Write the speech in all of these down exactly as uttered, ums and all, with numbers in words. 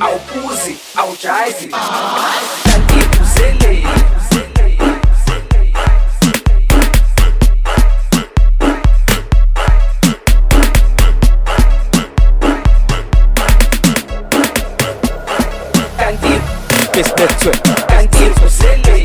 aupuzi, aujazi Nandikuzele Nandikuzele Nandikuzele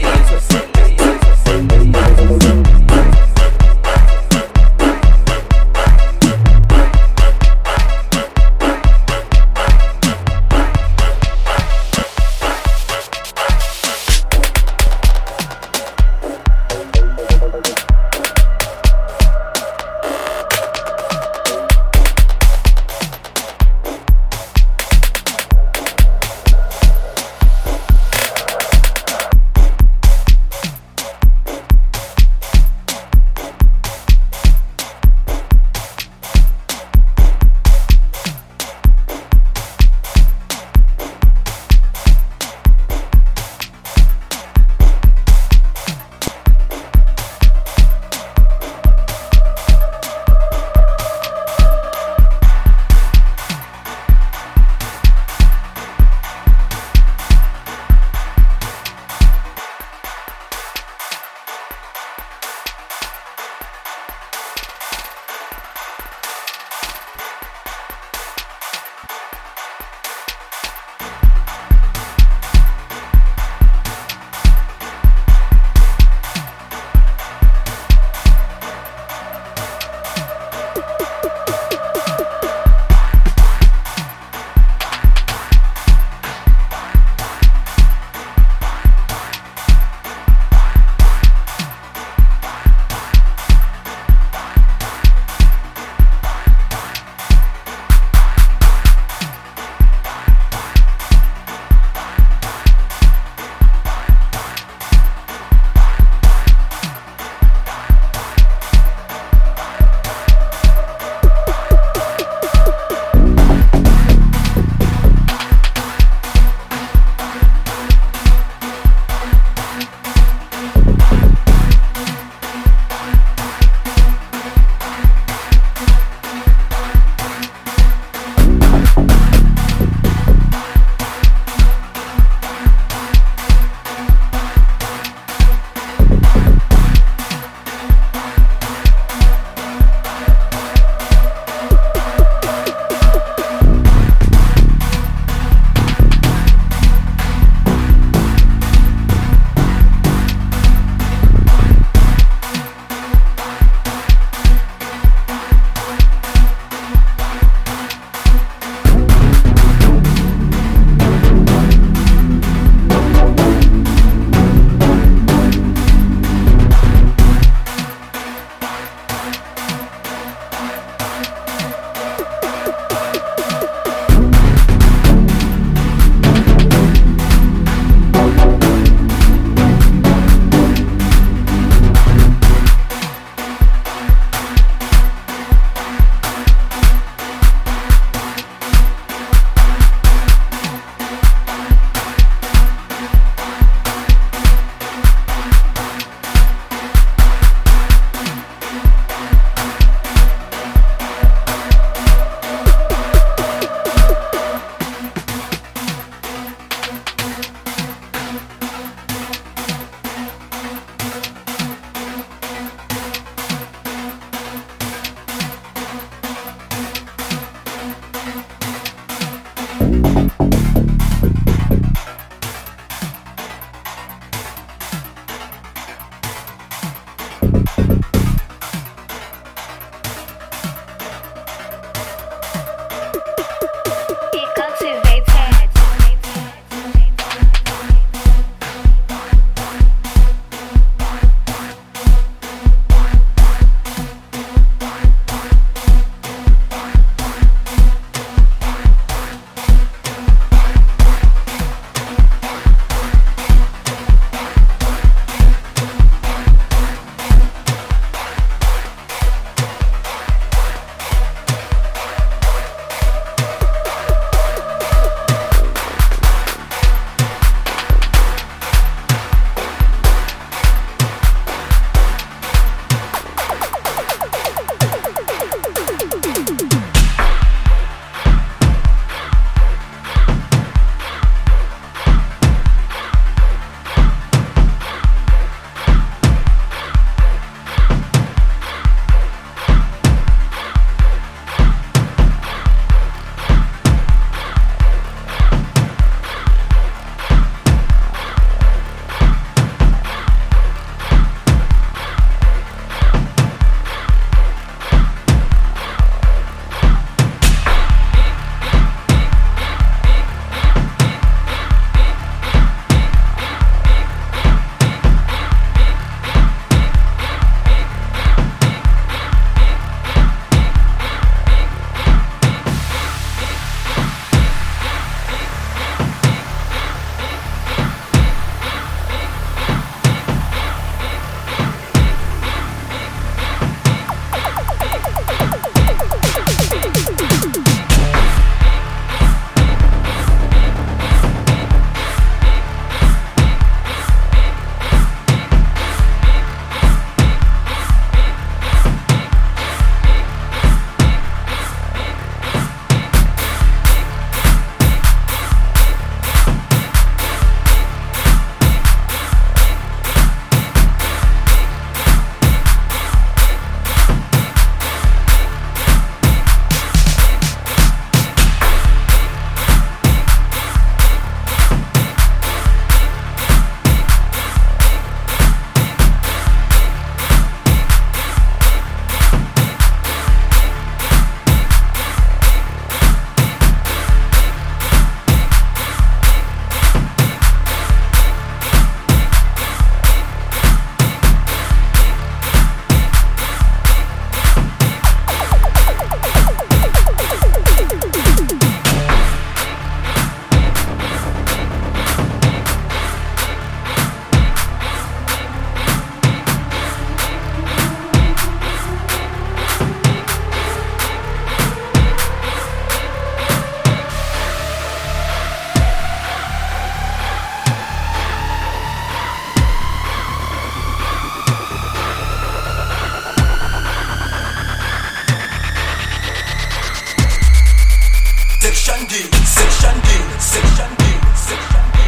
Section D, Section D, Section D, Section D, Section D.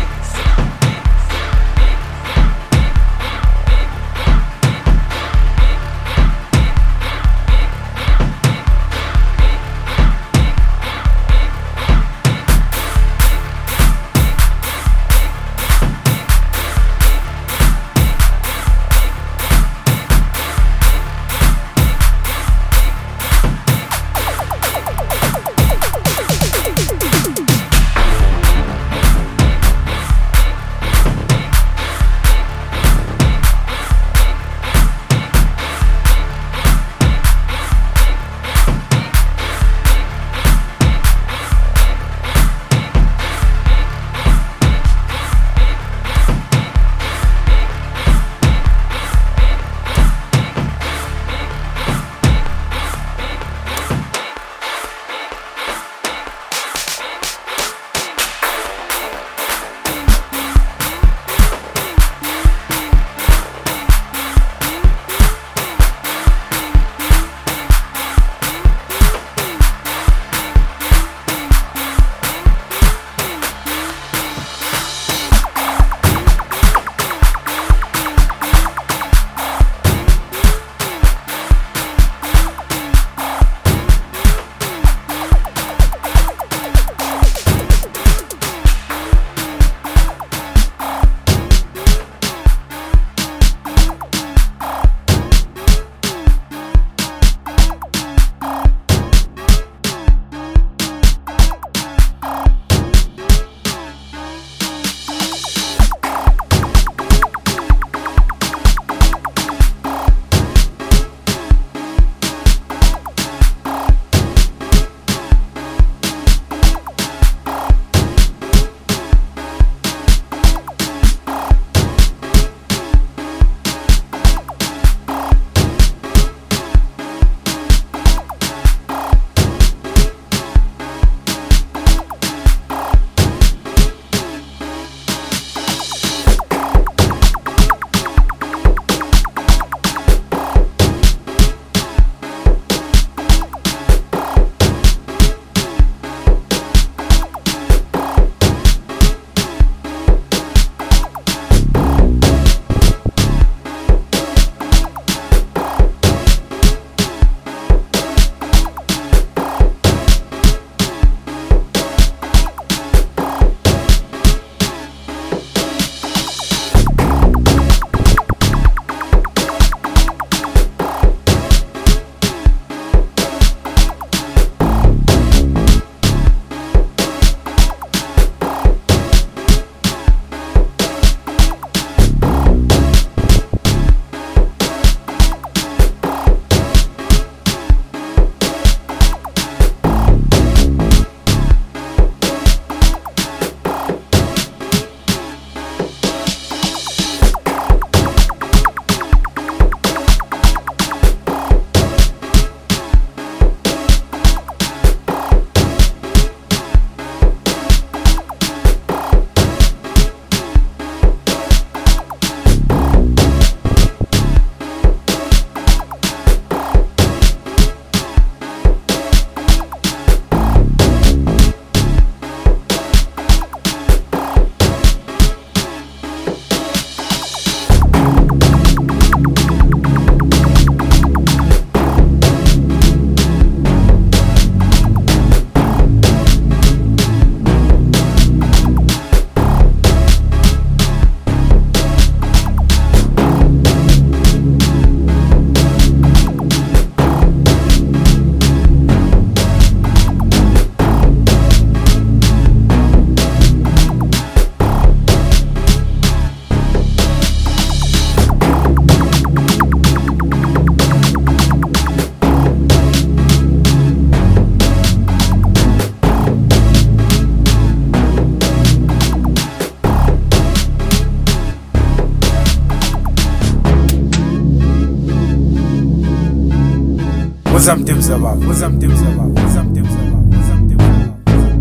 What's up, Tim's about? What's up, Tim's about? What's up, Tim's about? What's up,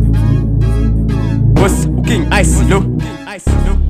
Tim's about? What's King Ice, no? King Ice, no?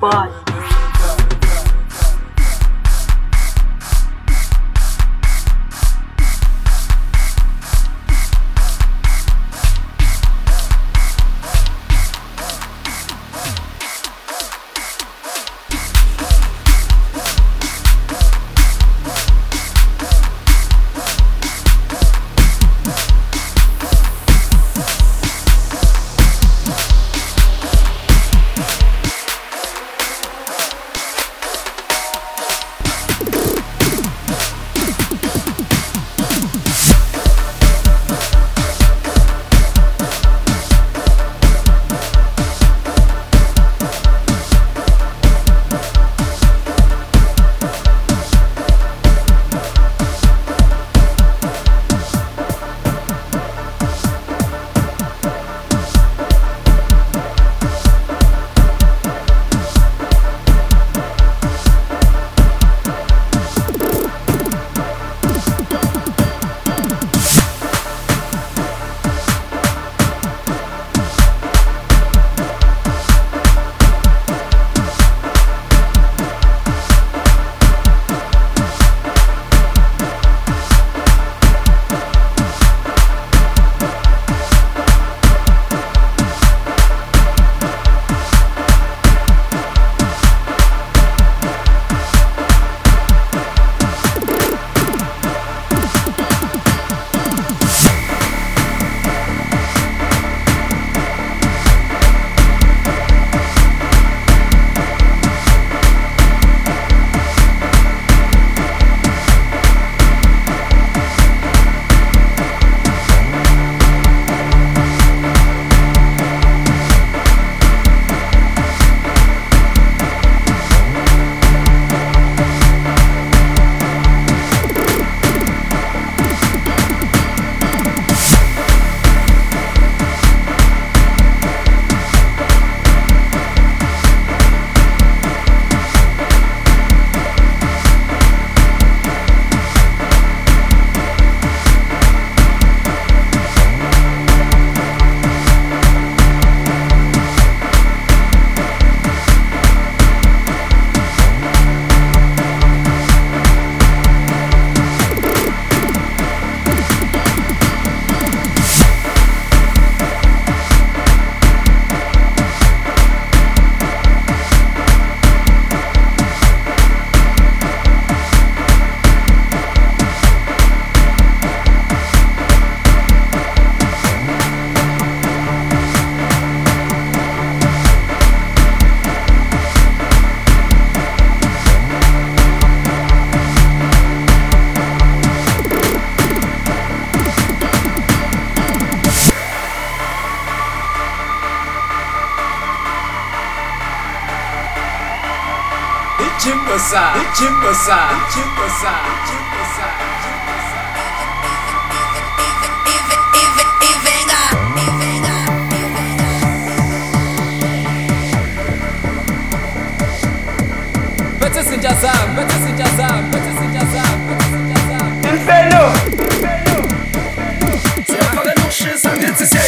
Bye. Chimpasai, Chimpasai, Chimpasai, Chimpasai, Chimpasai. Better Sinjazam, better Sinjazam, better Sinjazam, better Sinjazam. Inferno, Inferno, Inferno. C'est la fin de nos chiens, ça vient de se faire.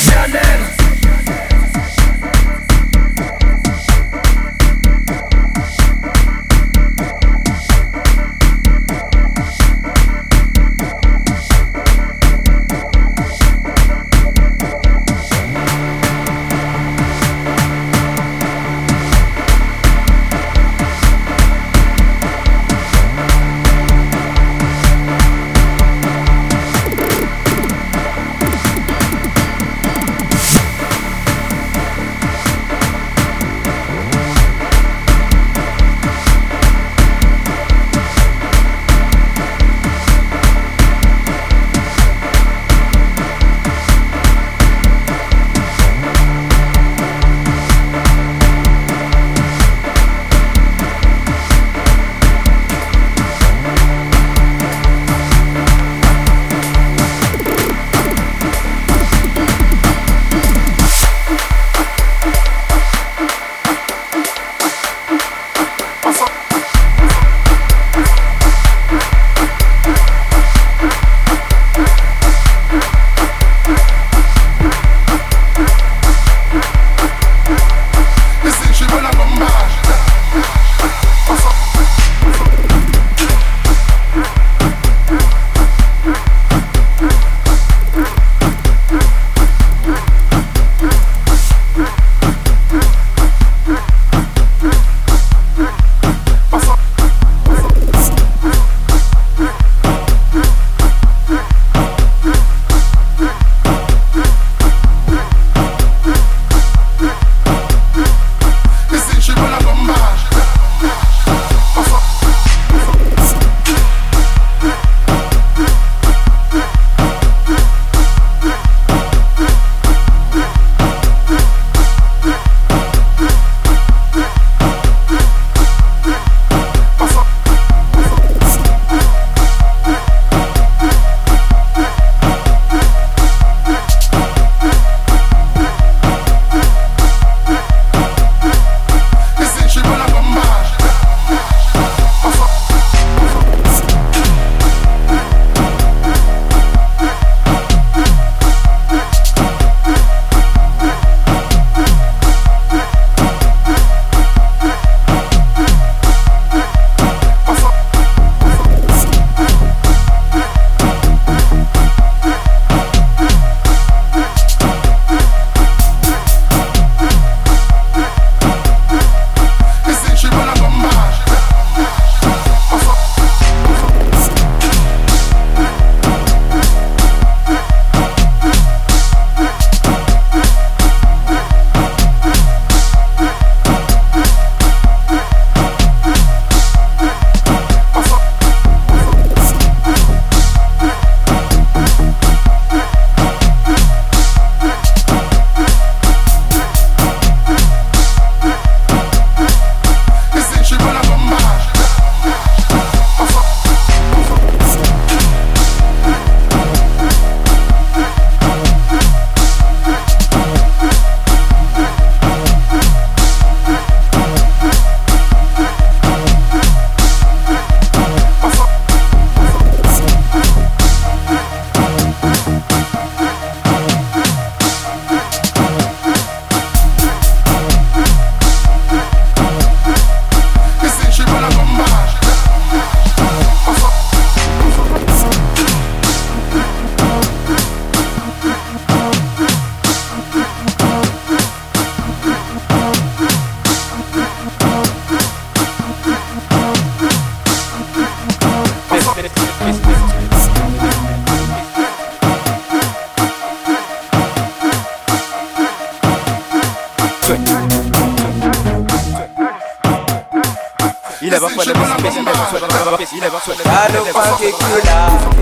I don't particular. I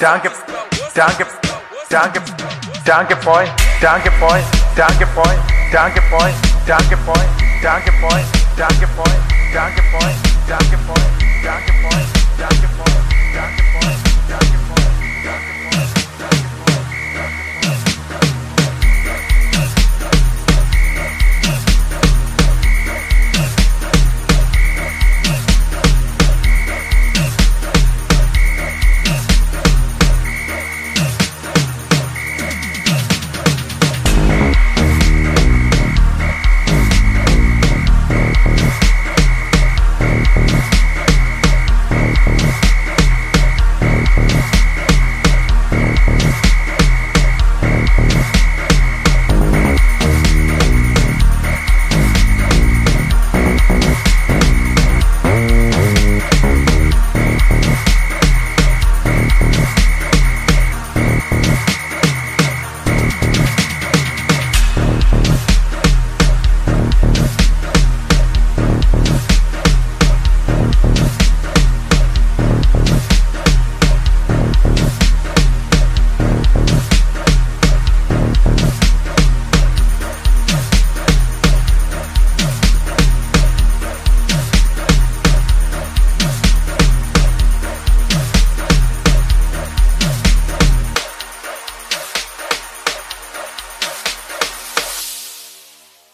Danke, danke, danke, danke, boy, danke, boy, danke, boy, danke, boy, danke, boy, danke, boy, danke, boy, danke, boy, danke, boy, danke, boy, danke, boy, danke, boy, danke, boy.